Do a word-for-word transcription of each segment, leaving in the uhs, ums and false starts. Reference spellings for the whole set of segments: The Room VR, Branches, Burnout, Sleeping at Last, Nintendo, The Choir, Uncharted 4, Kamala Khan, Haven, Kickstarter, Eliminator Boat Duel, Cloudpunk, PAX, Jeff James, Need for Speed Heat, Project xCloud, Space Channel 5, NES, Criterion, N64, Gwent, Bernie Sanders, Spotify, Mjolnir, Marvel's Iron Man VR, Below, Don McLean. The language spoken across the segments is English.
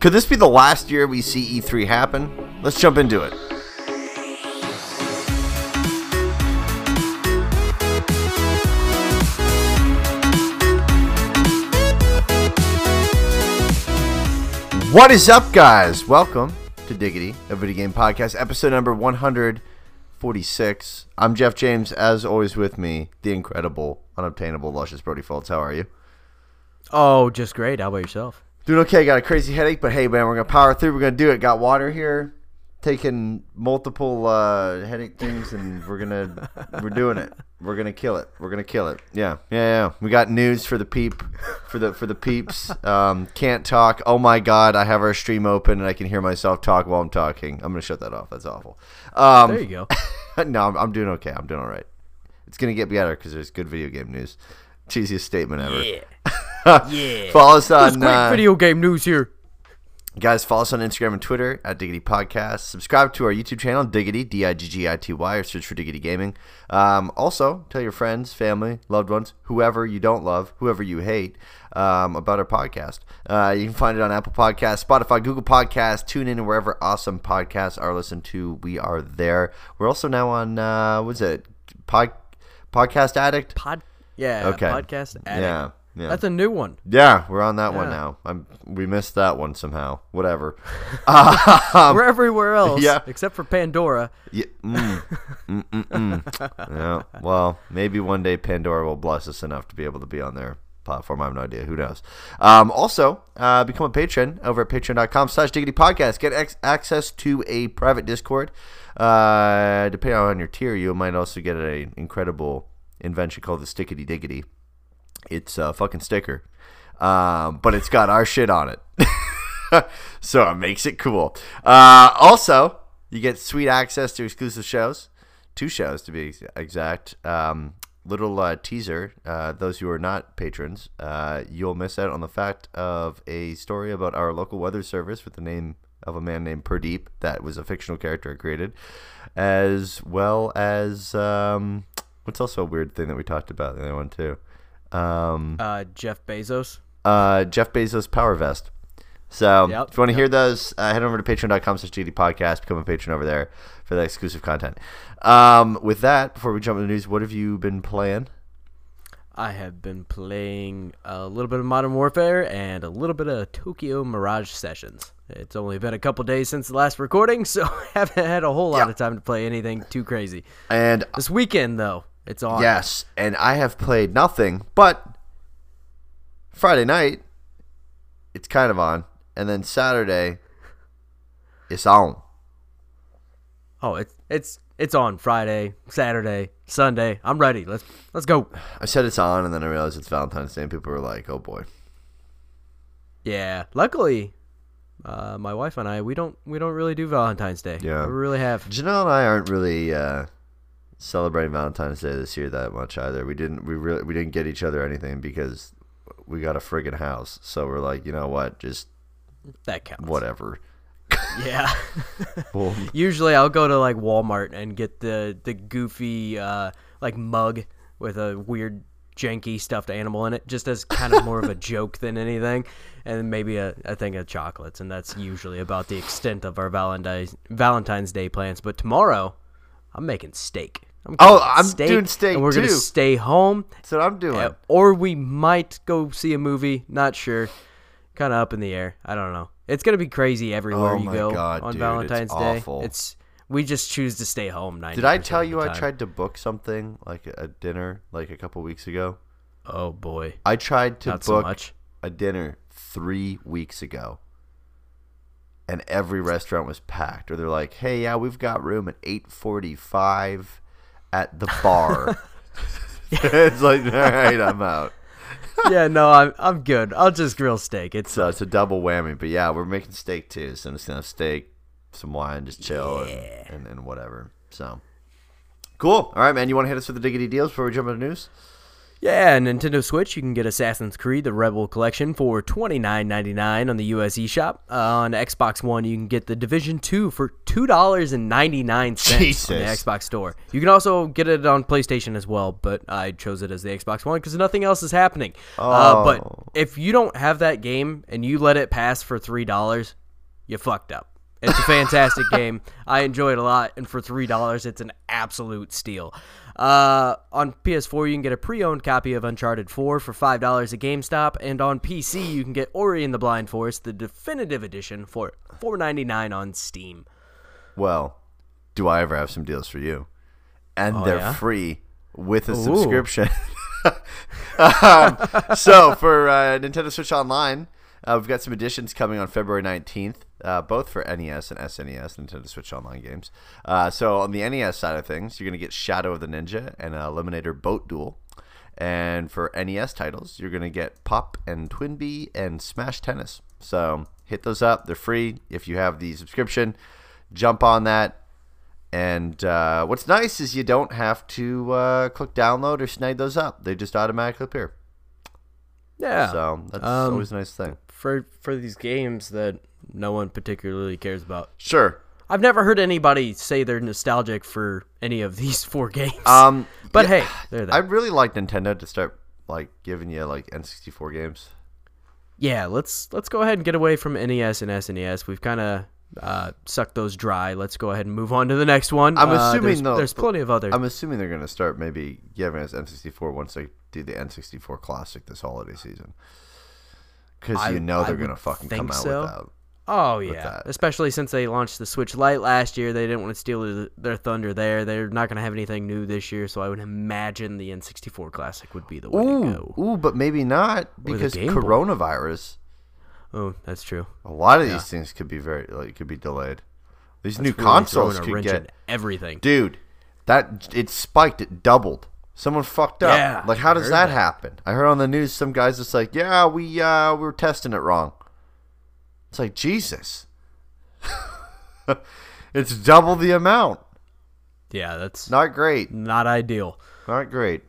Could this be the last year we see E three happen? Let's jump into it. What is up, guys? Welcome to Diggity, a video game podcast, episode number one hundred forty-six. I'm Jeff James, as always with me, the incredible, unobtainable, luscious Brody Fultz. How are you? Oh, just great. How about yourself? Doing okay. Got a crazy headache, but hey, man, we're going to power through. We're going to do it. Got water here, taking multiple uh, headache things, and we're going to, we're doing it. We're going to kill it. We're going to kill it. Yeah. Yeah. Yeah. We got news for the peep, for the, for the peeps. Um, can't talk. Oh my God. I have our stream open and I can hear myself talk while I'm talking. I'm going to shut that off. That's awful. Um, there you go. No, I'm, I'm doing okay. I'm doing all right. It's going to get better because there's good video game news. Cheesiest statement ever. Yeah. Yeah. Follow us on. There's great uh, video game news here. Guys, follow us on Instagram and Twitter at Diggity Podcast. Subscribe to our YouTube channel, Diggity, D I G G I T Y, or search for Diggity Gaming. Um, also, tell your friends, family, loved ones, whoever you don't love, whoever you hate, um, about our podcast. Uh, you can find it on Apple Podcasts, Spotify, Google Podcasts, TuneIn, and wherever awesome podcasts are listened to. We are there. We're also now on, uh, what is it, Pod Podcast Addict? Pod. Yeah, okay. Podcast Addict. Yeah. Yeah. That's a new one. Yeah, we're on that yeah. one now. I'm, we missed that one somehow. Whatever. um, we're everywhere else yeah. except for Pandora. Yeah. Mm. mm, mm, mm. yeah. Well, maybe one day Pandora will bless us enough to be able to be on their platform. I have no idea. Who knows? Um, also, uh, become a patron over at patreon.com slash diggity podcast. Get ex access to a private Discord. Uh, depending on your tier, you might also get an incredible invention called the Stickity Diggity. It's a fucking sticker, um, but it's got our shit on it, so it makes it cool. Uh, also, you get sweet access to exclusive shows, two shows to be exact. Um, little uh, teaser, uh, those who are not patrons, uh, you'll miss out on the fact of a story about our local weather service with the name of a man named Pradeep. That was a fictional character I created, as well as um, what's also a weird thing that we talked about in the other one too. Um, uh, Jeff Bezos. Uh, Jeff Bezos Power Vest. So yep, if you want to yep. hear those, uh, head over to patreon.com slash GD podcast. Become a patron over there for that exclusive content. Um, with that, before we jump into the news, what have you been playing? I have been playing a little bit of Modern Warfare and a little bit of Tokyo Mirage Sessions. It's only been a couple days since the last recording, so I haven't had a whole lot yep. of time to play anything too crazy. And this weekend, though. It's on. Yes, and I have played nothing, but Friday night, it's kind of on, and then Saturday, it's on. Oh, it's it's it's on Friday, Saturday, Sunday. I'm ready. Let's let's go. I said it's on, and then I realized it's Valentine's Day, and people were like, "Oh boy." Yeah. Luckily, uh, my wife and I we don't we don't really do Valentine's Day. Yeah, we really have. Janelle and I aren't really. Uh, Celebrating Valentine's Day this year that much either. We didn't. We really. We didn't get each other anything because we got a friggin' house. So we're like, you know what? Just that counts. Whatever. Yeah. Well, usually I'll go to like Walmart and get the the goofy uh, like mug with a weird janky stuffed animal in it, just as kind of more of a joke than anything, and maybe a, a thing of chocolates, and that's usually about the extent of our Valentine's Valentine's Day plans. But tomorrow, I'm making steak. I'm oh, I'm steak, doing steak, and we're too. Gonna stay home. That's what I'm doing. Uh, or we might go see a movie. Not sure. Kind of up in the air. I don't know. It's gonna be crazy everywhere oh you go God, on dude, Valentine's it's Day. Awful. It's we just choose to stay home. Did I tell you I tried to book something like a dinner like a couple weeks ago? Oh boy, I tried to Not book so much. a dinner three weeks ago. And every restaurant was packed, or they're like, "Hey, yeah, we've got room at eight forty-five at the bar." It's like, all right, I'm out. Yeah, no, I'm I'm good. I'll just grill steak. It's so it's a double whammy, but yeah, we're making steak too, so I'm just gonna have steak, some wine, just chill, yeah. and, and and whatever. So cool. All right, man, you want to hit us with the diggity deals before we jump into the news? Yeah, Nintendo Switch, you can get Assassin's Creed, the Rebel Collection, for twenty-nine ninety-nine on the U S eShop. Uh, on Xbox One, you can get the Division two for two dollars and ninety-nine cents Jesus. On the Xbox Store. You can also get it on PlayStation as well, but I chose it as the Xbox One because nothing else is happening. Oh. Uh, but if you don't have that game and you let it pass for three dollars, you fucked up. It's a fantastic game. I enjoy it a lot, and for three dollars, it's an absolute steal. Uh, on P S four, you can get a pre-owned copy of Uncharted four for five dollars at GameStop, and on P C, you can get Ori and the Blind Forest, the definitive edition, for four ninety-nine on Steam. Well, do I ever have some deals for you? And oh, they're yeah? free with a Ooh. Subscription. um, so, for uh, Nintendo Switch Online, uh, we've got some editions coming on February nineteenth. Uh, both for N E S and S N E S, Nintendo Switch Online games. Uh, so on the N E S side of things, you're going to get Shadow of the Ninja and uh, Eliminator Boat Duel. And for N E S titles, you're going to get Pop and Twinbee and Smash Tennis. So hit those up. They're free. If you have the subscription, jump on that. And uh, what's nice is you don't have to uh, click download or snag those up. They just automatically appear. Yeah. So that's um, always a nice thing. For, for these games that no one particularly cares about. Sure. I've never heard anybody say they're nostalgic for any of these four games. Um, but yeah, hey, they're there. I really like Nintendo to start like giving you like N sixty-four games. Yeah, let's let's go ahead and get away from N E S and S N E S. We've kind of uh, sucked those dry. Let's go ahead and move on to the next one. I'm uh, assuming there's, though, there's plenty of other. I'm assuming they're going to start maybe giving us N sixty-four once they do the N sixty-four Classic this holiday season. Because you know they're going to fucking come out so. with that. Oh, yeah, especially since they launched the Switch Lite last year. They didn't want to steal their thunder there. They're not going to have anything new this year, so I would imagine the N sixty-four Classic would be the way ooh, to go. Ooh, but maybe not because coronavirus. Oh, that's true. A lot of yeah. these things could be very like could be delayed. These that's new really consoles could get everything. Dude, that it spiked, it doubled. Someone fucked up. Yeah, like how does that, that happen? I heard on the news some guys just like, "Yeah, we uh we were testing it wrong." It's like, Jesus. It's double the amount. Yeah, that's... Not great. Not ideal. Not great.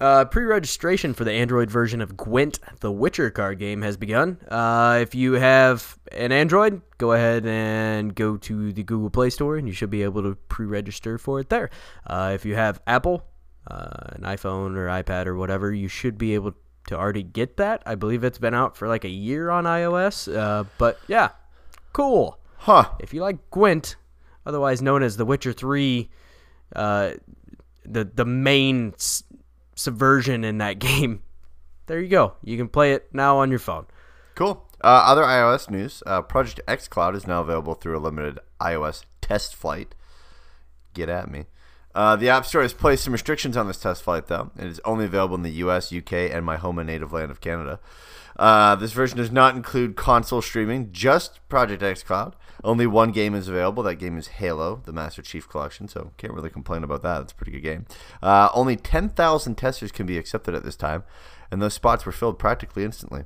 Uh, pre-registration for the Android version of Gwent, the Witcher card game, has begun. Uh, if you have an Android, go ahead and go to the Google Play Store, and you should be able to pre-register for it there. Uh, if you have Apple, uh, an iPhone or iPad or whatever, you should be able to... to already get that. I believe it's been out for like a year on iOS. Uh, but yeah, cool. Huh. If you like Gwent, otherwise known as The Witcher three, uh, the the main s- subversion in that game, there you go. You can play it now on your phone. Cool. Uh, other iOS news, uh, Project xCloud is now available through a limited iOS test flight. Get at me. Uh, the App Store has placed some restrictions on this test flight, though. It is only available in the U S, U K, and my home and native land of Canada. Uh, this version does not include console streaming, just Project xCloud. Only one game is available. That game is Halo, the Master Chief Collection, so can't really complain about that. It's a pretty good game. Uh, only ten thousand testers can be accepted at this time, and those spots were filled practically instantly.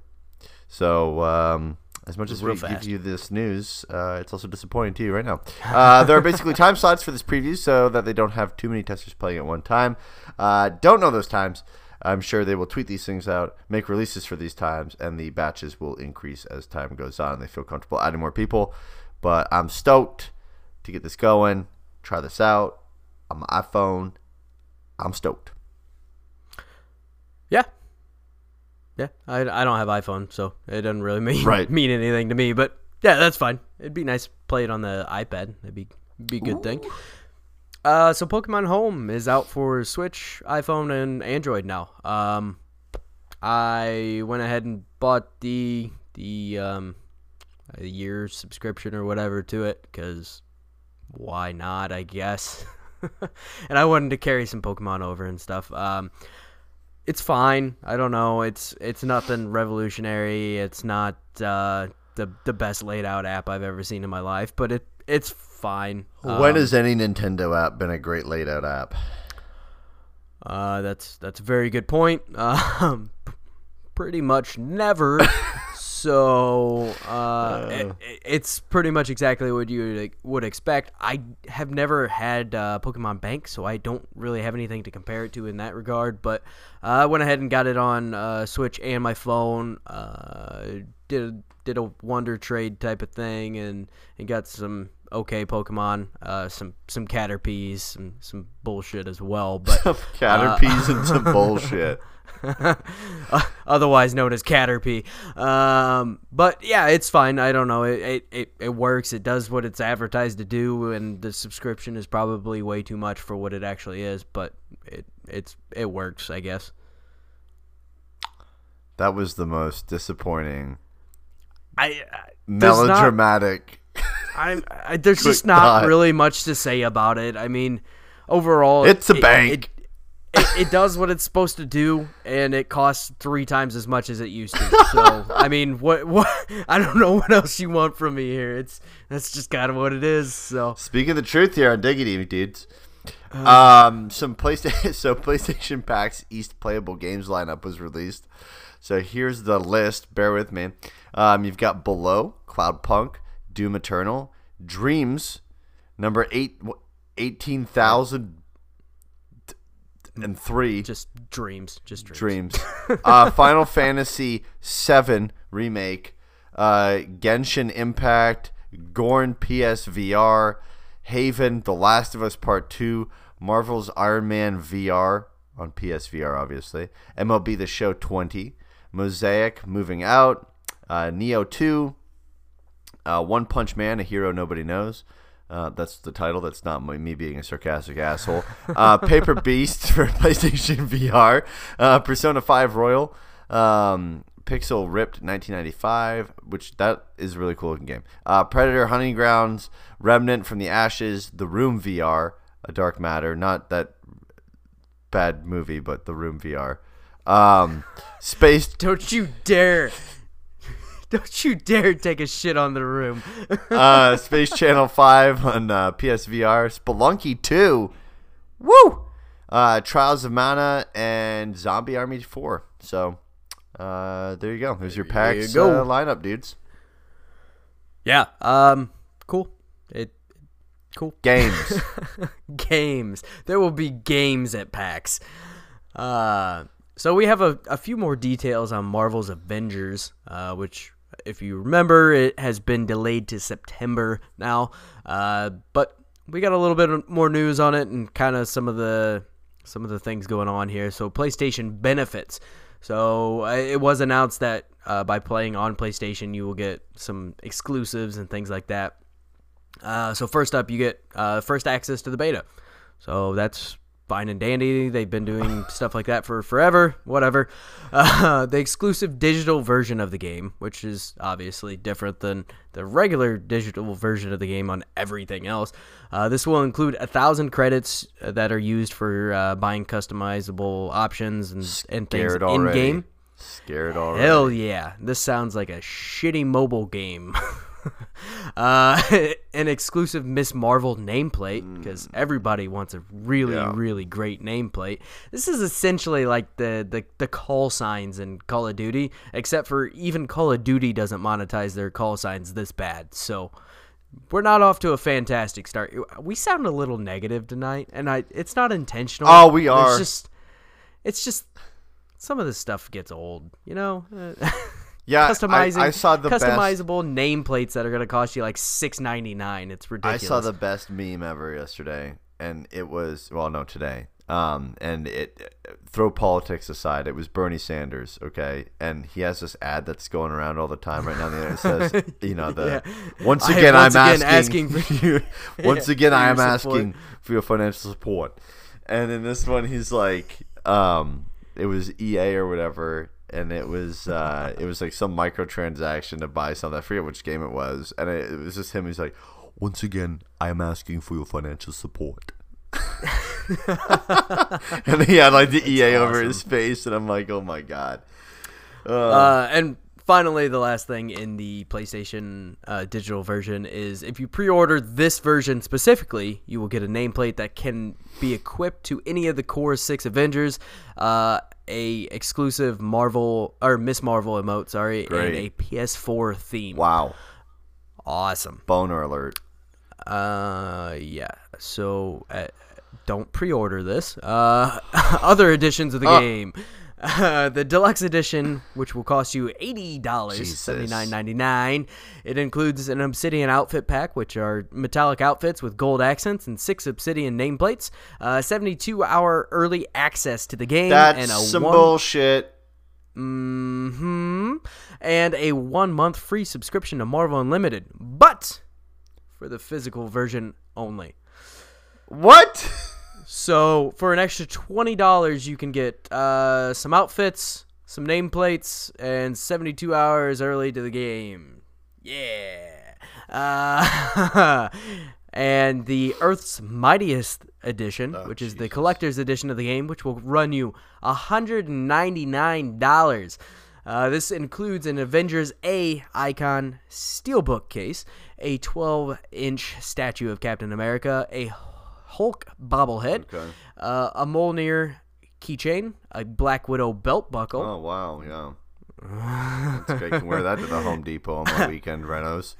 So... Um, As much as Real we fast. give you this news, uh, it's also disappointing to you right now. Uh, there are basically time slots for this preview so that they don't have too many testers playing at one time. Uh, don't know those times. I'm sure they will tweet these things out, make releases for these times, and the batches will increase as time goes on. They feel comfortable adding more people. But I'm stoked to get this going, try this out on my iPhone. I'm stoked. Yeah. Yeah, I, I don't have iPhone, so it doesn't really mean right. mean anything to me. But, yeah, that's fine. It'd be nice to play it on the iPad. That'd be, be a good Ooh. thing. Uh, so Pokemon Home is out for Switch, iPhone, and Android now. Um, I went ahead and bought the the um, a year subscription or whatever to it because why not, I guess. And I wanted to carry some Pokemon over and stuff. Um It's fine. I don't know. It's it's nothing revolutionary. It's not uh, the the best laid out app I've ever seen in my life, but it it's fine. When um, has any Nintendo app been a great laid out app? Uh, that's that's a very good point. Um, pretty much never. so uh, uh. It, it, it's pretty much exactly what you would expect. I have never had uh, Pokemon Bank, so I don't really have anything to compare it to in that regard. But uh, I went ahead and got it on uh, Switch and my phone. Uh, did did a Wonder Trade type of thing, and, and got some okay Pokemon, uh, some some Caterpies, some some bullshit as well. But Caterpies uh, and some bullshit. Otherwise known as Caterpie. Um, but yeah, it's fine. I don't know. It, it it works. It does what it's advertised to do, and the subscription is probably way too much for what it actually is. But it it's it works, I guess. That was the most disappointing. I, I melodramatic. Not, I'm. I, there's just not God. really much to say about it. I mean, overall, it's a it, bank. It, It, it does what it's supposed to do, and it costs three times as much as it used to. So, I mean, what? What? I don't know what else you want from me here. It's that's just kind of what it is. So, speaking the truth here on Diggity, dudes, um, some PlayStation so PlayStation Pack's East playable games lineup was released. So here's the list. Bear with me. Um, you've got Below, Cloudpunk, Doom Eternal, Dreams, number eight, eighteen thousand. And three, just dreams, just dreams. dreams. Uh, Final Fantasy seven remake, uh, Genshin Impact, Gorn P S V R, Haven, The Last of Us Part Two, Marvel's Iron Man V R on P S V R, obviously. M L B The Show twenty, Mosaic, Moving Out, uh, Neo Two, uh, One Punch Man, A Hero Nobody Knows. Uh, that's the title. That's not me being a sarcastic asshole. Uh, Paper Beast for PlayStation V R. Uh, Persona five Royal. Um, Pixel Ripped nineteen ninety-five, which that is a really cool looking game. Uh, Predator Hunting Grounds. Remnant from the Ashes. The Room V R. A Dark Matter. Not that bad movie, but The Room V R. Um, Space. Don't you dare. Don't you dare take a shit on The Room. uh, Space Channel five on uh, P S V R. Spelunky two. Woo! Uh, Trials of Mana and Zombie Army four. So, uh, there you go. There's your packs there you uh, lineup, dudes. Yeah. Um. Cool. It. Cool. Games. Games. There will be games at PAX. Uh, so we have a, a few more details on Marvel's Avengers, uh, which... if you remember, it has been delayed to September now, uh, but we got a little bit more news on it and kind of some of the some of the things going on here. So PlayStation benefits. So it was announced that uh, by playing on PlayStation, you will get some exclusives and things like that. Uh, so first up, you get uh, first access to the beta. So that's fine and dandy. They've been doing stuff like that for forever, whatever. Uh, the exclusive digital version of the game, which is obviously different than the regular digital version of the game on everything else. Uh, this will include a thousand credits that are used for uh, buying customizable options and, and things in-game. Scared already. Hell yeah. This sounds like a shitty mobile game. Uh, an exclusive Miz Marvel nameplate, because everybody wants a really, yeah. really great nameplate. This is essentially like the, the, the call signs in Call of Duty, except for even Call of Duty doesn't monetize their call signs this bad. So we're not off to a fantastic start. We sound a little negative tonight, and I it's not intentional. Oh, we are. It's just, it's just some of this stuff gets old, you know? Yeah, Customizing, I, I saw the customizable best nameplates that are going to cost you like six ninety-nine. It's ridiculous. I saw the best meme ever yesterday, and it was well, no, today. Um, and it throw politics aside, it was Bernie Sanders, okay, and he has this ad that's going around all the time right now. And it says, you know, the yeah. once again, I, once I'm again asking, asking for you. Once yeah, again, I am support. asking for your financial support. And in this one, he's like, um, it was E A or whatever. And it was uh, it was like some microtransaction to buy something. I forget which game it was. And it, it was just him. He's like, once again, I am asking for your financial support. And he had like the That's E A awesome. over his face. And I'm like, oh, my God. Uh, uh, and finally, the last thing in the PlayStation uh, digital version is if you pre-order this version specifically, you will get a nameplate that can be equipped to any of the core six Avengers, uh, a exclusive Marvel or Miz Marvel emote, sorry, Great. and a P S four theme. Wow. Awesome. Boner alert. Uh, yeah. So uh, don't pre-order this. Uh, other editions of the oh. game. Uh, the deluxe edition, which will cost you eighty dollars, seventy-nine ninety-nine. It includes an Obsidian outfit pack, which are metallic outfits with gold accents and six Obsidian nameplates, uh, seventy-two hour early access to the game. That's and a some one- bullshit. Mm-hmm. And a one-month free subscription to Marvel Unlimited, but for the physical version only. What? So, for an extra twenty dollars, you can get uh, some outfits, some nameplates, and seventy-two hours early to the game. Yeah. Uh, and the Earth's Mightiest Edition, oh, which is Jesus. the collector's edition of the game, which will run you one hundred ninety-nine dollars. Uh, this includes an Avengers A icon steelbook case, a twelve inch statue of Captain America, a Hulk bobblehead, okay. uh, a Mjolnir keychain, a Black Widow belt buckle. Oh, wow, yeah. That's great. You can wear that to the Home Depot on my weekend renos.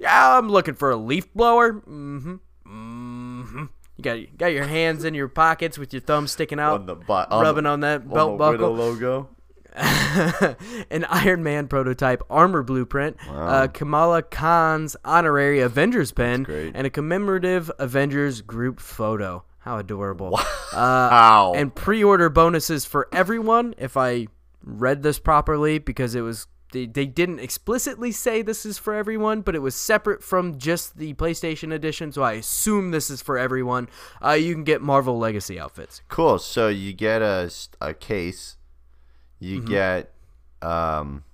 Yeah, I'm looking for a leaf blower. Mm-hmm. Mm-hmm. You got, you got your hands in your pockets with your thumb sticking out, on the butt, rubbing on, the, on that belt on the buckle. Widow logo. An Iron Man prototype armor blueprint, wow. uh, Kamala Khan's honorary Avengers pen, and a commemorative Avengers group photo. How adorable. Wow. Uh, and pre-order bonuses for everyone, if I read this properly, because it was they, they didn't explicitly say this is for everyone, but it was separate from just the PlayStation edition, so I assume this is for everyone. Uh, you can get Marvel Legacy outfits. Cool. So you get a, a case. You mm-hmm. get um,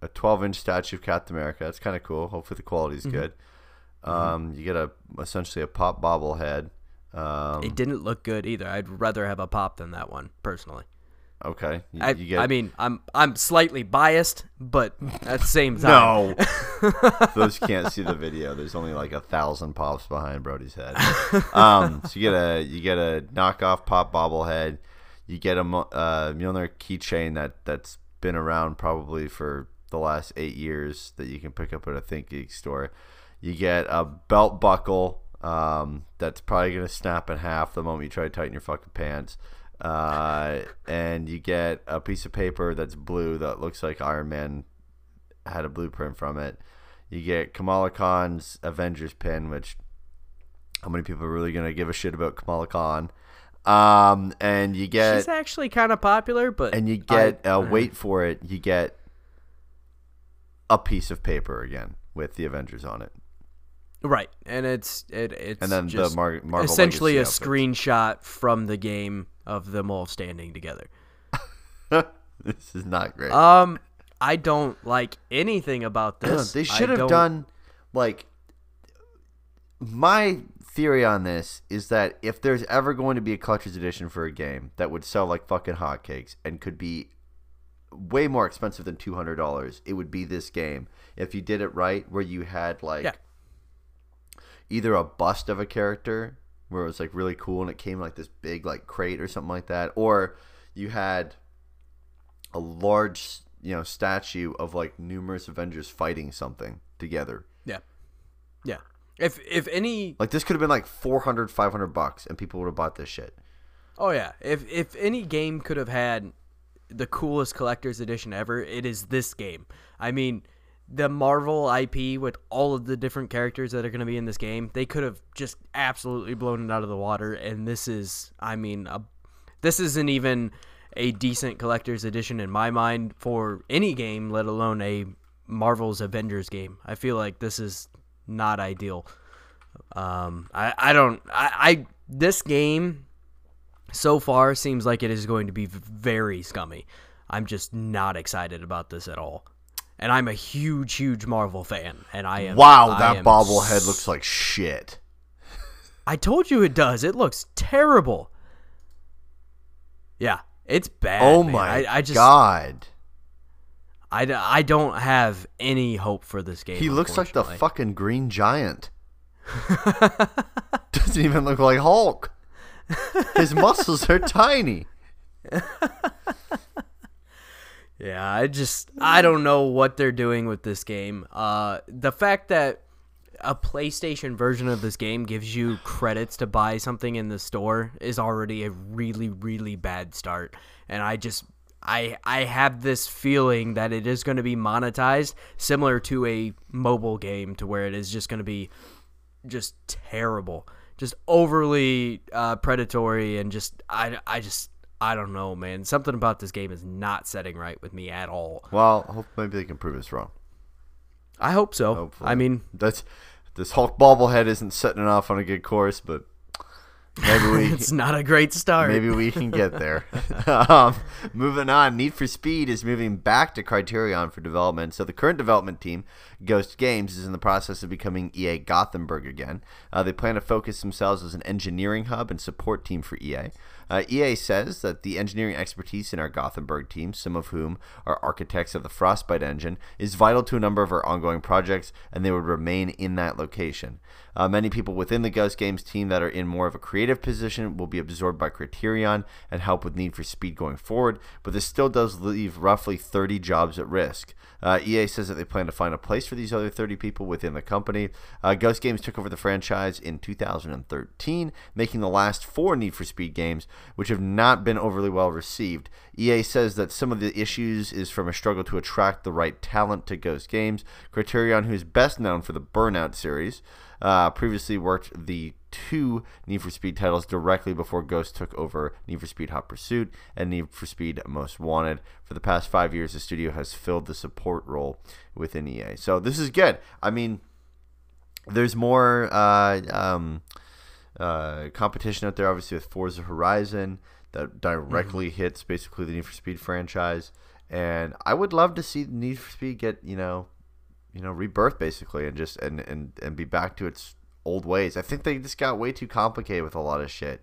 a twelve inch statue of Captain America. That's kind of cool. Hopefully the quality's mm-hmm. good. Um, mm-hmm. You get a essentially a Pop bobblehead. Um, it didn't look good either. I'd rather have a Pop than that one, personally. Okay. You, I, you get... I mean, I'm I'm slightly biased, but at the same time. No. Those can't see the video. There's only like a thousand Pops behind Brody's head. um, so you get a you get a knockoff Pop bobblehead. You get a uh, Mjolnir keychain that, that's been around probably for the last eight years that you can pick up at a ThinkGeek store. You get a belt buckle um, that's probably going to snap in half the moment you try to tighten your fucking pants. Uh, and you get a piece of paper that's blue that looks like Iron Man had a blueprint from it. You get Kamala Khan's Avengers pin, which how many people are really going to give a shit about Kamala Khan? Um, and you get... She's actually kind of popular, but... And you get, I, uh, wait for it, you get a piece of paper again with the Avengers on it. Right, and it's it, it's and then just the Mar- Marvel essentially a outfits. Screenshot from the game of them all standing together. This is not great. Um, I don't like anything about this. They should I have don't... done, like... My theory on this is that if there's ever going to be a collector's edition for a game that would sell like fucking hotcakes and could be way more expensive than two hundred dollars, it would be this game. If you did it right, where you had like yeah. either a bust of a character where it was like really cool and it came like this big like crate or something like that, or you had a large, you know, statue of like numerous Avengers fighting something together. Yeah. Yeah. If if any like this could have been like four hundred, five hundred bucks and people would have bought this shit. Oh yeah, if if any game could have had the coolest collector's edition ever, it is this game. I mean, the Marvel I P with all of the different characters that are going to be in this game, they could have just absolutely blown it out of the water. And this is, I mean, a, this isn't even a decent collector's edition in my mind for any game, let alone a Marvel's Avengers game. I feel like this is. Not ideal. Um, I, I don't. I, I this game so far seems like it is going to be very scummy. I'm just not excited about this at all. And I'm a huge, huge Marvel fan. And I am. Wow, I that am bobblehead s- looks like shit. I told you it does. It looks terrible. Yeah, it's bad. Oh man. my I, I just, god. I, I don't have any hope for this game. He looks like the fucking Green Giant. Doesn't even look like Hulk. His muscles are tiny. Yeah, I just, I don't know what they're doing with this game. Uh, the fact that a PlayStation version of this game gives you credits to buy something in the store is already a really, really bad start. And I just, I, I have this feeling that it is going to be monetized similar to a mobile game, to where it is just going to be just terrible, just overly uh, predatory, and just, I, I just... I don't know, man. Something about this game is not setting right with me at all. Well, I hope maybe they can prove us wrong. I hope so. Hopefully. I mean, that's this Hulk bobblehead isn't setting it off on a good course, but maybe we. It's not a great start. Maybe we can get there. um, moving on, Need for Speed is moving back to Criterion for development. So the current development team, Ghost Games, is in the process of becoming E A Gothenburg again. Uh, they plan to focus themselves as an engineering hub and support team for E A. Uh, E A says that the engineering expertise in our Gothenburg team, some of whom are architects of the Frostbite engine, is vital to a number of our ongoing projects, and they would remain in that location. Uh, many people within the Ghost Games team that are in more of a creative position will be absorbed by Criterion and help with Need for Speed going forward, but this still does leave roughly thirty jobs at risk. Uh, E A says that they plan to find a place for these other thirty people within the company. Uh, Ghost Games took over the franchise in two thousand thirteen, making the last four Need for Speed games, which have not been overly well received. E A says that some of the issues is from a struggle to attract the right talent to Ghost Games. Criterion, who is best known for the Burnout series, uh, previously worked the two Need for Speed titles directly before Ghost took over Need for Speed Hot Pursuit and Need for Speed Most Wanted. For the past five years, the studio has filled the support role within E A. So this is good. I mean, there's more uh, um, uh, competition out there, obviously, with Forza Horizon that directly mm-hmm. hits basically the Need for Speed franchise. And I would love to see Need for Speed get, you know, you know, rebirth basically, and just and, and, and be back to its old ways. I think they just got way too complicated with a lot of shit,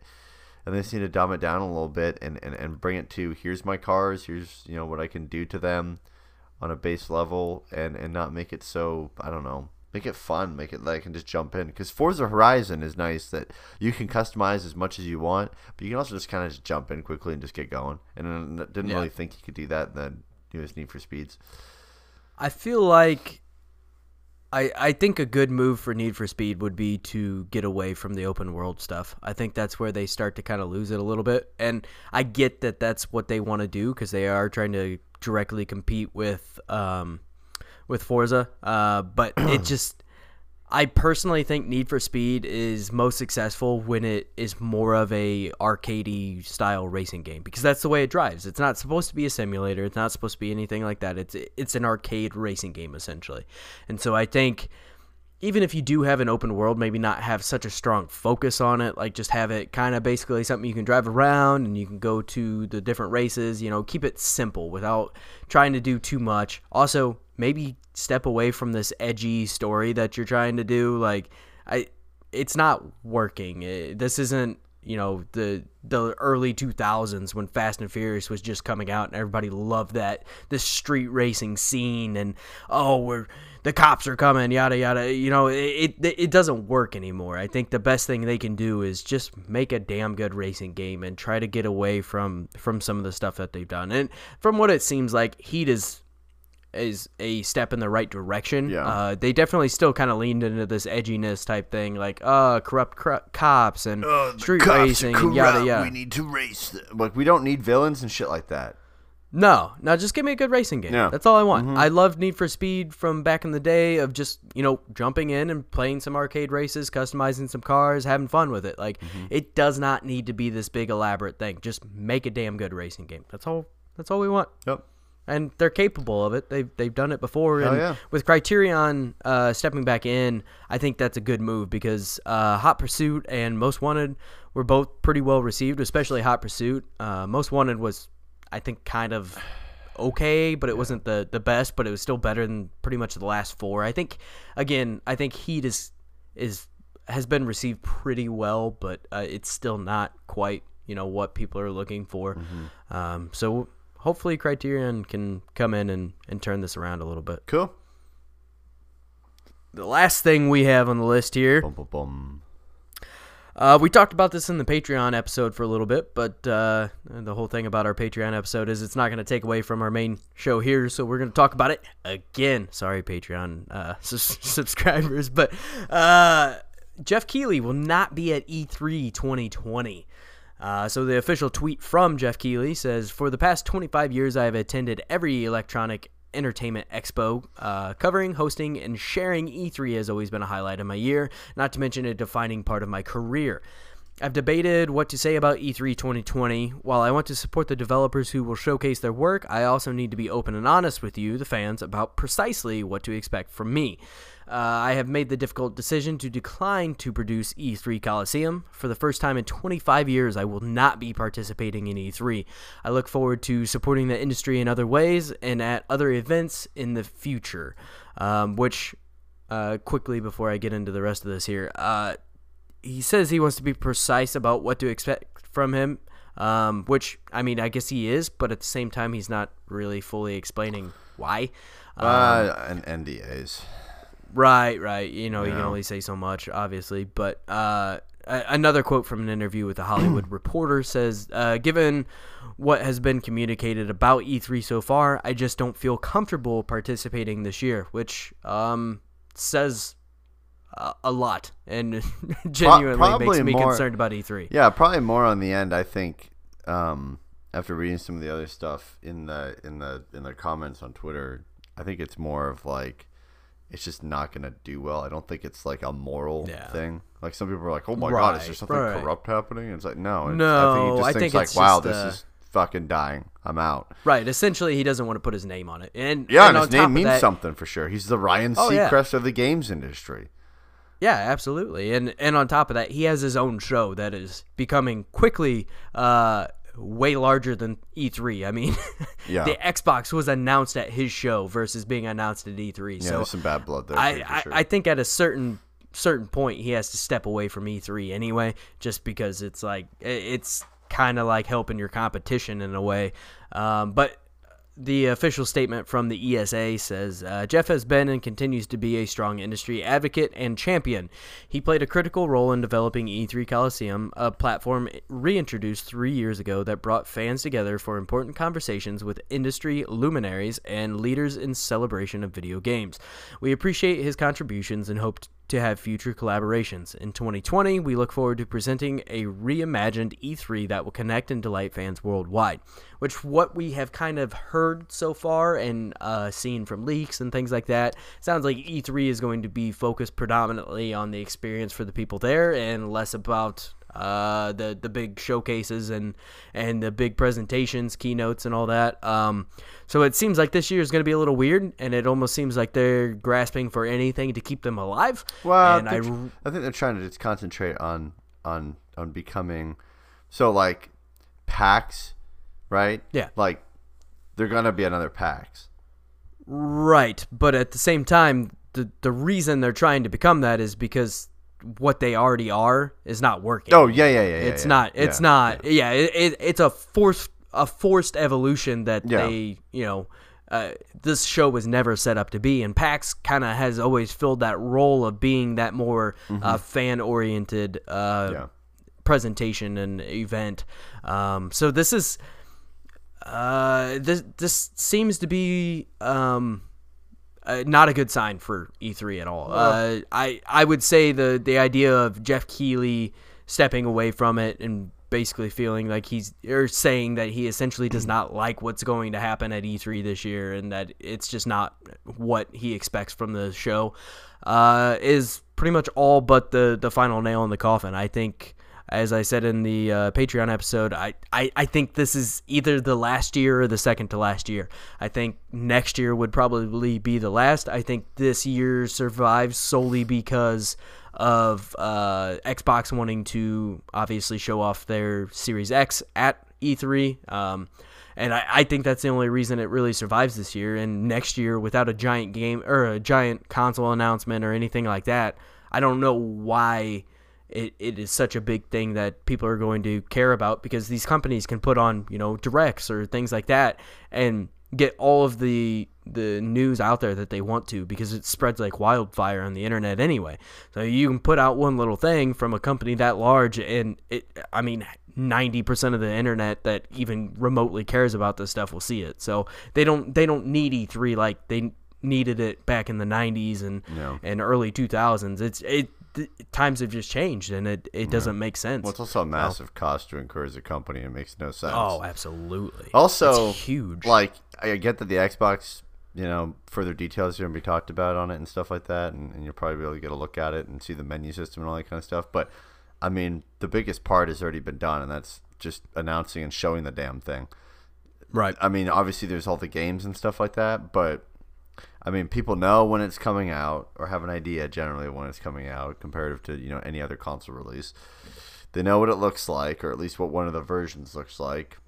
and they just need to dumb it down a little bit and, and, and bring it to here's my cars, here's you know what I can do to them on a base level, and, and not make it so, I don't know, make it fun, make it like I can just jump in. Because Forza Horizon is nice that you can customize as much as you want, but you can also just kind of just jump in quickly and just get going. And I didn't yeah. really think you could do that in the newest Need for Speeds. I feel like I, I think a good move for Need for Speed would be to get away from the open world stuff. I think that's where they start to kind of lose it a little bit. And I get that that's what they want to do because they are trying to directly compete with um, with Forza. Uh, but it just – I personally think Need for Speed is most successful when it is more of a arcadey style racing game, because that's the way it drives. It's not supposed to be a simulator. It's not supposed to be anything like that. It's it's an arcade racing game essentially. And so I think even if you do have an open world, maybe not have such a strong focus on it, like just have it kind of basically something you can drive around and you can go to the different races, you know, keep it simple without trying to do too much. Also, maybe step away from this edgy story that you're trying to do. Like, I, it's not working. It, this isn't, you know, the the early two thousands when Fast and Furious was just coming out and everybody loved that, this street racing scene, and, oh, we're the cops are coming, yada, yada. You know, it, it it doesn't work anymore. I think the best thing they can do is just make a damn good racing game and try to get away from, from some of the stuff that they've done. And from what it seems like, Heat is... is a step in the right direction. Yeah. Uh, they definitely still kind of leaned into this edginess type thing, like uh, corrupt cru- cops and uh, street cops racing and yada yada. We need to race them. Like, we don't need villains and shit like that. No, no, just give me a good racing game. Yeah. That's all I want. Mm-hmm. I loved Need for Speed from back in the day of just, you know, jumping in and playing some arcade races, customizing some cars, having fun with it. Like, mm-hmm. it does not need to be this big elaborate thing. Just make a damn good racing game. That's all. That's all we want. Yep. And they're capable of it. They've, they've done it before. And yeah. with Criterion uh, stepping back in, I think that's a good move because uh, Hot Pursuit and Most Wanted were both pretty well received, especially Hot Pursuit. Uh, Most Wanted was, I think, kind of okay, but it yeah. wasn't the, the best, but it was still better than pretty much the last four. I think, again, I think Heat is is has been received pretty well, but uh, it's still not quite, you know, what people are looking for. Mm-hmm. Um, so... hopefully Criterion can come in and, and turn this around a little bit. Cool. The last thing we have on the list here. Bum, bum, bum. Uh, we talked about this in the Patreon episode for a little bit, but uh, the whole thing about our Patreon episode is it's not going to take away from our main show here, so we're going to talk about it again. Sorry, Patreon uh, su- subscribers, but uh, Geoff Keighley will not be at E three twenty twenty. Uh, so the official tweet from Geoff Keighley says, "For the past twenty-five years, I have attended every electronic entertainment expo. Uh, covering, hosting, and sharing E three has always been a highlight of my year, not to mention a defining part of my career. I've debated what to say about E three twenty twenty. While I want to support the developers who will showcase their work, I also need to be open and honest with you, the fans, about precisely what to expect from me. Uh, I have made the difficult decision to decline to produce E three Coliseum. For the first time in twenty-five years, I will not be participating in E three. I look forward to supporting the industry in other ways and at other events in the future." Um, which, uh, quickly before I get into the rest of this here, uh, he says he wants to be precise about what to expect from him, um, which, I mean, I guess he is, but at the same time, he's not really fully explaining why. Um, uh, and N D As. Right, right. You know, yeah. You can only say so much, obviously. But uh, another quote from an interview with The Hollywood Reporter says, uh, given what has been communicated about E three so far, I just don't feel comfortable participating this year, which um, says... Uh, a lot, and genuinely probably makes me more concerned about E three. Yeah, probably more on the end. I think um, after reading some of the other stuff in the in the in the comments on Twitter, I think it's more of like it's just not going to do well. I don't think it's like a moral yeah. thing. Like some people are like, "Oh my right, god, is there something right. corrupt happening?" And it's like, no, it's, no. I think he just I thinks think it's like, "Wow, this uh... is fucking dying. I'm out." Right. Essentially, he doesn't want to put his name on it, and yeah, and, and his name means that, something for sure. He's the Ryan oh, Seacrest yeah. of the games industry. Yeah, absolutely. And and on top of that, he has his own show that is becoming quickly uh, way larger than E three. I mean, yeah. The Xbox was announced at his show versus being announced at E three. Yeah, so there's some bad blood there. I, I, sure. I think at a certain certain point, he has to step away from E three anyway, just because it's like it's kind of like helping your competition in a way. Um, but... The official statement from the E S A says, uh, Jeff has been and continues to be a strong industry advocate and champion. He played a critical role in developing E three Coliseum, a platform reintroduced three years ago that brought fans together for important conversations with industry luminaries and leaders in celebration of video games. We appreciate his contributions and hope to have future collaborations. In twenty twenty, we look forward to presenting a reimagined E three that will connect and delight fans worldwide. Which what we have kind of heard so far and uh, seen from leaks and things like that, sounds like E three is going to be focused predominantly on the experience for the people there and less about uh, the the big showcases and, and the big presentations, keynotes, and all that. Um, so it seems like this year is going to be a little weird, and it almost seems like they're grasping for anything to keep them alive. Well, and I, think, I, I think they're trying to just concentrate on on on becoming so like PAX. Right? Yeah. Like, they're going to be another PAX. Right. But at the same time, the the reason they're trying to become that is because what they already are is not working. Oh, yeah, yeah, yeah. It's yeah, not. Yeah, it's yeah, not. Yeah, yeah it, it, it's a forced, a forced evolution that yeah. they, you know, uh, this show was never set up to be. And PAX kind of has always filled that role of being that more mm-hmm. uh, fan-oriented uh, yeah. presentation and event. Um, so this is... Uh, this this seems to be um, uh, not a good sign for E three at all. Well, uh, I I would say the the idea of Geoff Keighley stepping away from it and basically feeling like he's or saying that he essentially does not like what's going to happen at E three this year and that it's just not what he expects from the show uh, is pretty much all but the the final nail in the coffin. I think. As I said in the uh, Patreon episode, I, I, I think this is either the last year or the second to last year. I think next year would probably be the last. I think this year survives solely because of uh, Xbox wanting to obviously show off their Series X at E three. Um, and I, I think that's the only reason it really survives this year. And next year, without a giant game or a giant console announcement or anything like that, I don't know why... It, it is such a big thing that people are going to care about because these companies can put on, you know, directs or things like that and get all of the the news out there that they want to, because it spreads like wildfire on the internet anyway. So you can put out one little thing from a company that large, and it, I mean, ninety percent of the internet that even remotely cares about this stuff will see it. So they don't they don't need E three like they needed it back in the nineties and no. and early two thousands. It's it the times have just changed, and it, it doesn't yeah. make sense. Well, it's also a massive well, cost to incur as a company. It makes no sense. Oh, absolutely. Also, it's huge. Like, I get that the Xbox, you know, further details are going to be talked about on it and stuff like that, and, and you'll probably be able to get a look at it and see the menu system and all that kind of stuff. But, I mean, the biggest part has already been done, and that's just announcing and showing the damn thing. Right. I mean, obviously there's all the games and stuff like that, but... I mean, people know when it's coming out, or have an idea generally when it's coming out, comparative to, you know, any other console release. They know what it looks like, or at least what one of the versions looks like.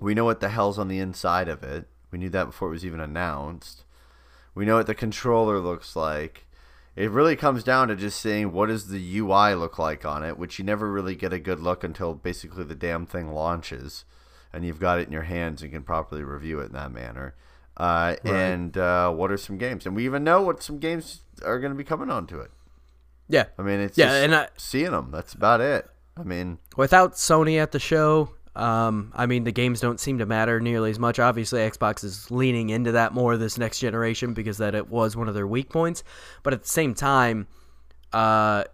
We know what the hell's on the inside of it. We knew that before it was even announced. We know what the controller looks like. It really comes down to just seeing what does the U I look like on it, which you never really get a good look until basically the damn thing launches, and you've got it in your hands and can properly review it in that manner. Uh, right. And uh, what are some games? And we even know what some games are going to be coming onto it. Yeah. I mean, it's yeah, just and I, seeing them. That's about it. I mean, without Sony at the show, um, I mean, the games don't seem to matter nearly as much. Obviously, Xbox is leaning into that more this next generation because that it was one of their weak points. But at the same time, uh,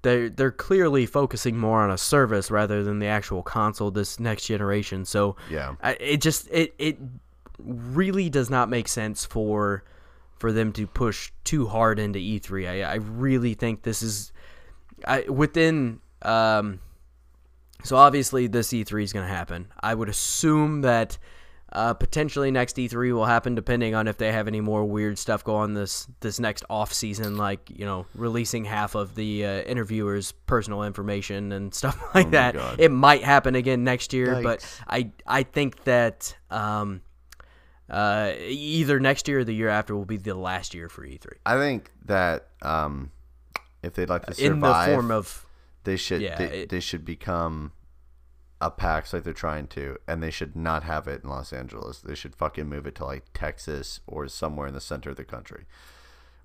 they're, they're clearly focusing more on a service rather than the actual console this next generation. So yeah. I, it just... it. it really does not make sense for for them to push too hard into E three. I, I really think this is I, within um, so obviously this E three is going to happen. I would assume that uh, potentially next E three will happen, depending on if they have any more weird stuff go on this this next off season, like, you know, releasing half of the uh, interviewer's personal information and stuff like oh that. God. It might happen again next year, Yikes. but I I think that. Um, Uh, either next year or the year after will be the last year for E three. I think that um, if they'd like to survive, in the form of they should yeah, they, it, they should become a PAX like they're trying to, and they should not have it in Los Angeles. They should fucking move it to like Texas or somewhere in the center of the country.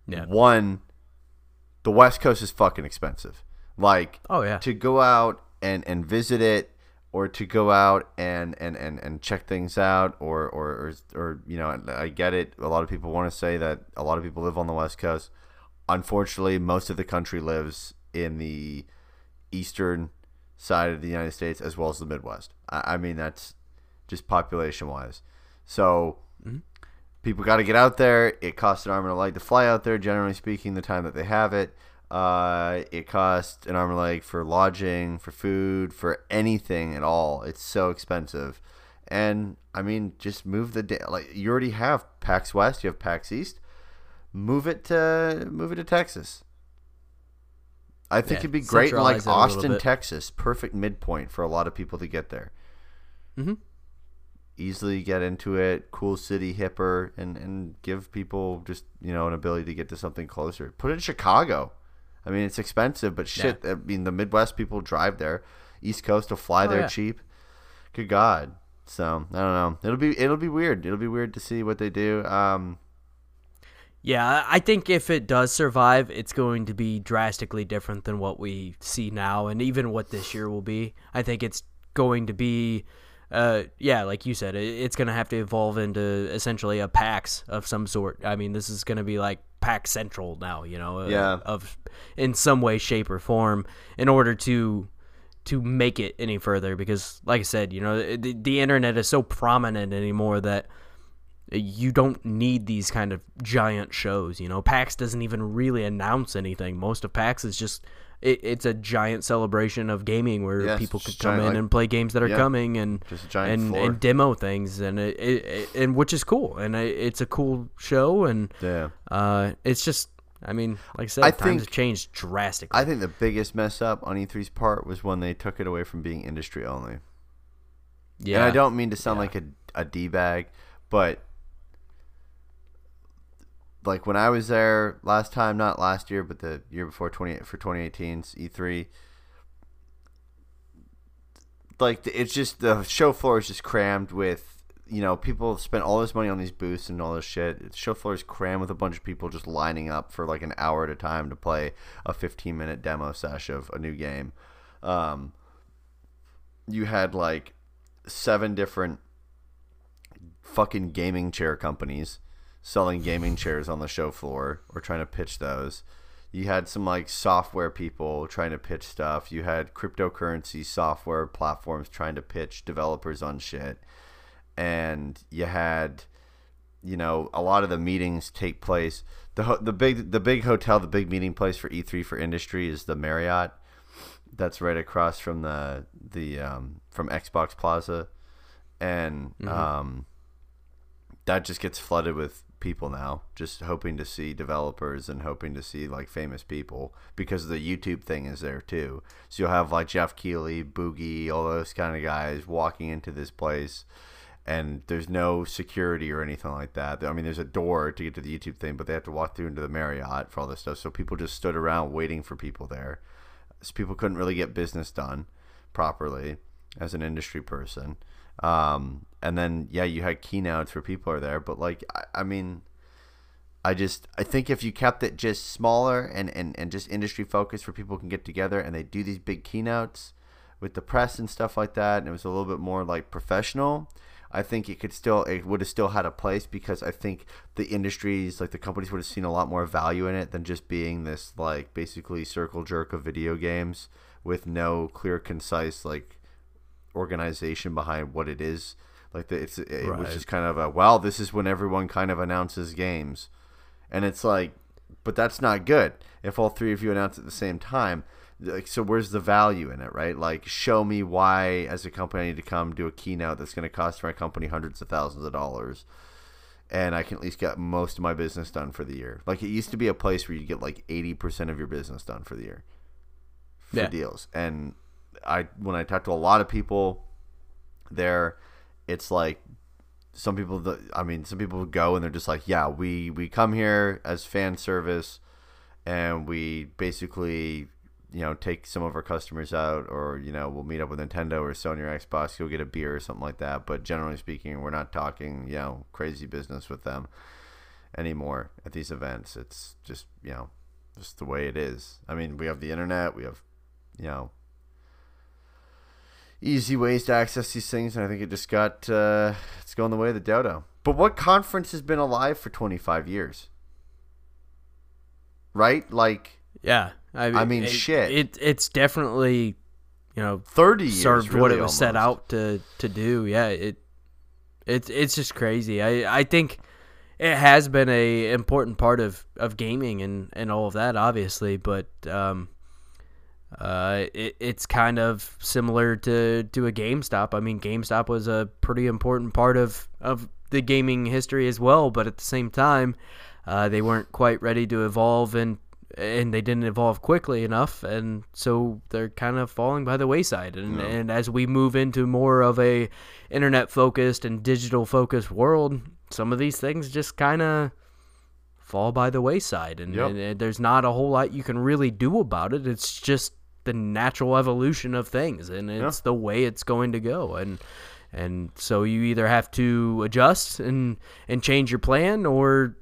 Yeah. One, the West Coast is fucking expensive. Like, oh yeah, to go out and and visit it. Or to go out and, and, and, and check things out, or, or, or, or, you know, I get it. A lot of people want to say that a lot of people live on the West Coast. Unfortunately, most of the country lives in the eastern side of the United States as well as the Midwest. I, I mean, that's just population-wise. So mm-hmm. people got to get out there. It costs an arm and a leg to fly out there, generally speaking, the time that they have it. Uh, it costs an arm and a leg for lodging, for food, for anything at all. It's so expensive. And, I mean, just move the day. Like, you already have PAX West. You have PAX East. Move it to move it to Texas. I think yeah, it'd be great in, like, Austin, Texas. Perfect midpoint for a lot of people to get there. Mm-hmm. Easily get into it, cool city, hipper, and, and give people just, you know, an ability to get to something closer. Put it in Chicago. I mean, it's expensive, but shit, yeah. I mean, the Midwest people drive there. East Coast will fly oh, there yeah. cheap. Good God. So, I don't know. It'll be it'll be weird. It'll be weird to see what they do. Um, yeah, I think if it does survive, it's going to be drastically different than what we see now and even what this year will be. I think it's going to be, uh, yeah, like you said, it's going to have to evolve into essentially a PAX of some sort. I mean, this is going to be like PAX Central now, you know, yeah. of, of in some way, shape, or form, in order to to make it any further, because like I said, you know, the, the internet is so prominent anymore that you don't need these kind of giant shows. You know, PAX doesn't even really announce anything. Most of PAX is just it, it's a giant celebration of gaming where yes, people could come giant, in like, and play games that are yeah, coming and and, and demo things, and it, it, it and which is cool, and it, it's a cool show, and yeah, uh, it's just. I mean, like I said, I times have changed drastically. I think the biggest mess up on E three's part was when they took it away from being industry only. Yeah. And I don't mean to sound yeah. like a, a D-bag, but like when I was there last time, not last year, but the year before twenty for twenty eighteen's E three, like it's just the show floor is just crammed with you know, people spent all this money on these booths and all this shit. The show floor is crammed with a bunch of people just lining up for like an hour at a time to play a fifteen minute demo sesh of a new game. Um, you had like seven different fucking gaming chair companies selling gaming chairs on the show floor or trying to pitch those. You had some like software people trying to pitch stuff. You had cryptocurrency software platforms trying to pitch developers on shit. And you had, you know, a lot of the meetings take place. The ho- the big the big hotel, the big meeting place for E three for industry is the Marriott. That's right across from the the um, from Xbox Plaza, and mm-hmm. um, that just gets flooded with people now, just hoping to see developers and hoping to see like famous people, because the YouTube thing is there too. So you'll have like Geoff Keighley, Boogie, all those kind of guys walking into this place, and there's no security or anything like that. I mean, there's a door to get to the YouTube thing, but they have to walk through into the Marriott for all this stuff. So people just stood around waiting for people there. So people couldn't really get business done properly as an industry person. Um, and then, yeah, you had keynotes where people are there. But, like, I, I mean, I just – I think if you kept it just smaller and, and, and just industry focused where people can get together and they do these big keynotes with the press and stuff like that, and it was a little bit more, like, professional, I think it could still – it would have still had a place, because I think the industries, like the companies, would have seen a lot more value in it than just being this, like, basically circle jerk of video games with no clear, concise, like, organization behind what it is. Like the, it's it right. was just kind of a, wow, this is when everyone kind of announces games, and it's like, but that's not good if all three of you announce at the same time. Like, so where's the value in it, right? Like, show me why as a company I need to come do a keynote that's going to cost my company hundreds of thousands of dollars, and I can at least get most of my business done for the year. Like, it used to be a place where you get like eighty percent of your business done for the year for yeah. deals. And I when I talk to a lot of people there, it's like some people that, I mean, some people go and they're just like, yeah, we, we come here as fan service, and we basically, you know, take some of our customers out, or, you know, we'll meet up with Nintendo or Sony or Xbox, go get a beer or something like that. But generally speaking, we're not talking, you know, crazy business with them anymore at these events. It's just, you know, just the way it is. I mean, we have the internet, we have, you know, easy ways to access these things, and I think it just got uh, it's going the way of the dodo. But what conference has been alive for twenty-five years, right? Like, yeah, I mean, I mean it, shit. It it's definitely, you know, thirty years served really what it was almost. set out to, to do. Yeah, it it's it's just crazy. I I think it has been a important part of, of gaming and, and all of that, obviously, but um. Uh, it, it's kind of similar to, to a GameStop. I mean, GameStop was a pretty important part of, of the gaming history as well, but at the same time, uh, they weren't quite ready to evolve, and and they didn't evolve quickly enough, and so they're kind of falling by the wayside. And, no. and as we move into more of a internet-focused and digital-focused world, some of these things just kind of fall by the wayside, and, yep. and, and there's not a whole lot you can really do about it. It's just the natural evolution of things, and it's yeah. the way it's going to go, and and so you either have to adjust and and change your plan, or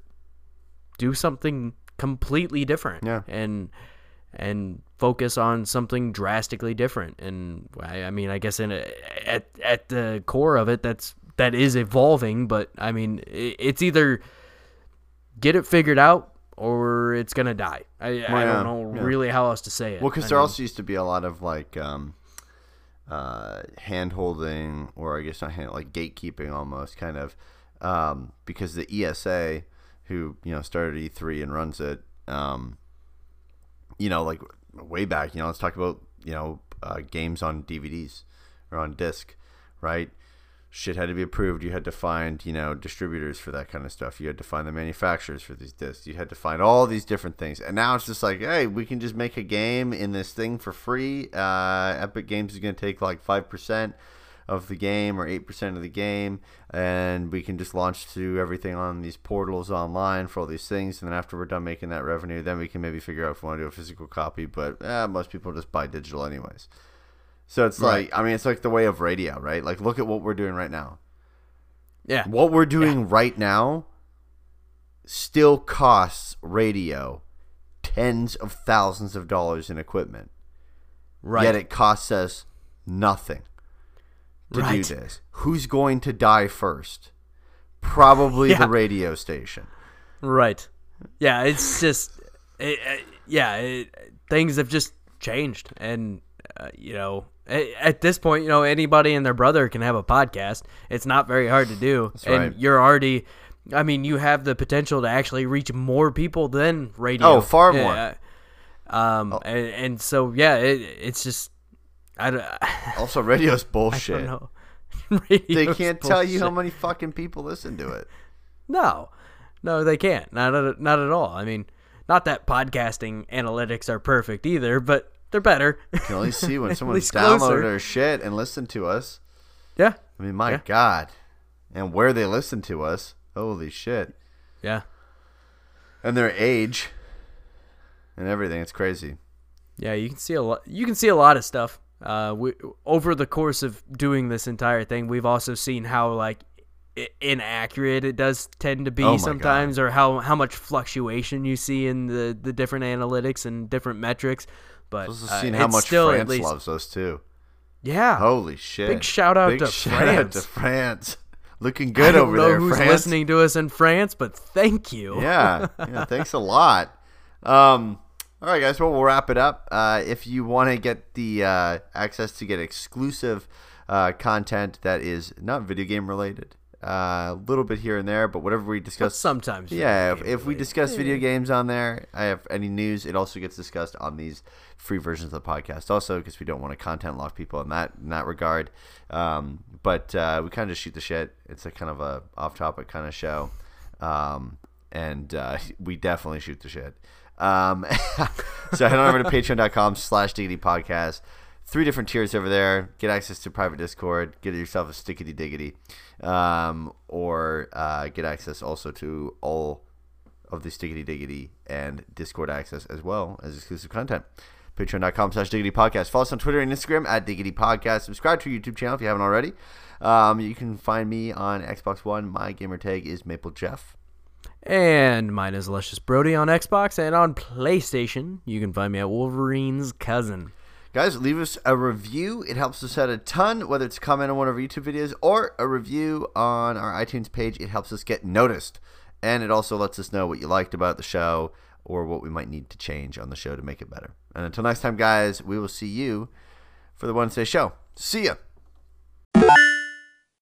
do something completely different yeah. and and focus on something drastically different. And I, I mean, I guess in a, at at the core of it, that's that is evolving, but I mean, it, it's either get it figured out, or it's gonna die. I, well, I don't know yeah. really how else to say it. Well, because there mean. also used to be a lot of like um, uh, hand holding, or I guess not hand, like gatekeeping almost, kind of, um, because the E S A, who you know started E three and runs it, um, you know, like way back, you know, let's talk about you know uh, games on D V Ds or on disc, right? Shit had to be approved. You had to find, you know, distributors for that kind of stuff. You had to find the manufacturers for these discs. You had to find all these different things. And now it's just like, hey, we can just make a game in this thing for free. Uh, Epic Games is going to take like five percent of the game or eight percent of the game. And we can just launch through everything on these portals online for all these things. And then after we're done making that revenue, then we can maybe figure out if we want to do a physical copy. But eh, most people just buy digital anyways. So it's right. like, I mean, it's like the way of radio, right? Like, look at what we're doing right now. Yeah. What we're doing yeah. right now still costs radio tens of thousands of dollars in equipment. Right. Yet it costs us nothing to right. do this. Who's going to die first? Probably yeah. the radio station. Right. Yeah, it's just... It, it, yeah, it, things have just changed. And, uh, you know... At this point, you know, anybody and their brother can have a podcast. It's not very hard to do. That's and right. you're already, I mean, you have the potential to actually reach more people than radio. Oh, far more. Yeah. Um, oh. And, and so, yeah, it, it's just, I don't Also, radio's bullshit. I don't know. Radio's they can't bullshit. Tell you how many fucking people listen to it. No. No, they can't. Not at, not at all. I mean, not that podcasting analytics are perfect either, but... They're better. You can only see when someone's downloaded closer. Their shit and listened to us. Yeah. I mean, my yeah. God. And where they listen to us. Holy shit. Yeah. And their age and everything. It's crazy. Yeah, you can see a lot. You can see a lot of stuff. Uh, we, over the course of doing this entire thing, we've also seen how like inaccurate it does tend to be oh sometimes, God. Or how how much fluctuation you see in the the different analytics and different metrics. But also uh, seen how much still, France least, loves us too. Yeah. Holy shit! Big shout out Big to shout France. Out to France. Looking good over there, France. I don't know who's listening to us in France, but thank you. Yeah. Yeah. Thanks a lot. Um, all right, guys. Well, we'll wrap it up. Uh, if you want to get the uh, access to get exclusive uh, content that is not video game related, uh, a little bit here and there, but whatever we discuss, but sometimes. Yeah. If, if we discuss video games on there, I have any news, it also gets discussed on these free versions of the podcast also, because we don't want to content lock people in that in that regard. Um, but uh, we kind of just shoot the shit. It's a kind of a off-topic kind of show. Um, and uh, we definitely shoot the shit. Um, so head on over to patreon.com slash diggity podcast. Three different tiers over there. Get access to private Discord. Get yourself a stickity diggity. Um, or uh, get access also to all of the stickity diggity and Discord access as well as exclusive content. Patreon.com slash diggity podcast. Follow us on Twitter and Instagram at diggity podcast. Subscribe to our YouTube channel if you haven't already. Um, you can find me on Xbox One. My gamer tag is Maple Jeff. And mine is Luscious Brody on Xbox. And on PlayStation, you can find me at Wolverine's Cousin. Guys, leave us a review. It helps us out a ton, whether it's a comment on one of our YouTube videos or a review on our iTunes page. It helps us get noticed. And it also lets us know what you liked about the show or what we might need to change on the show to make it better. And until next time, guys, we will see you for the Wednesday show. See ya.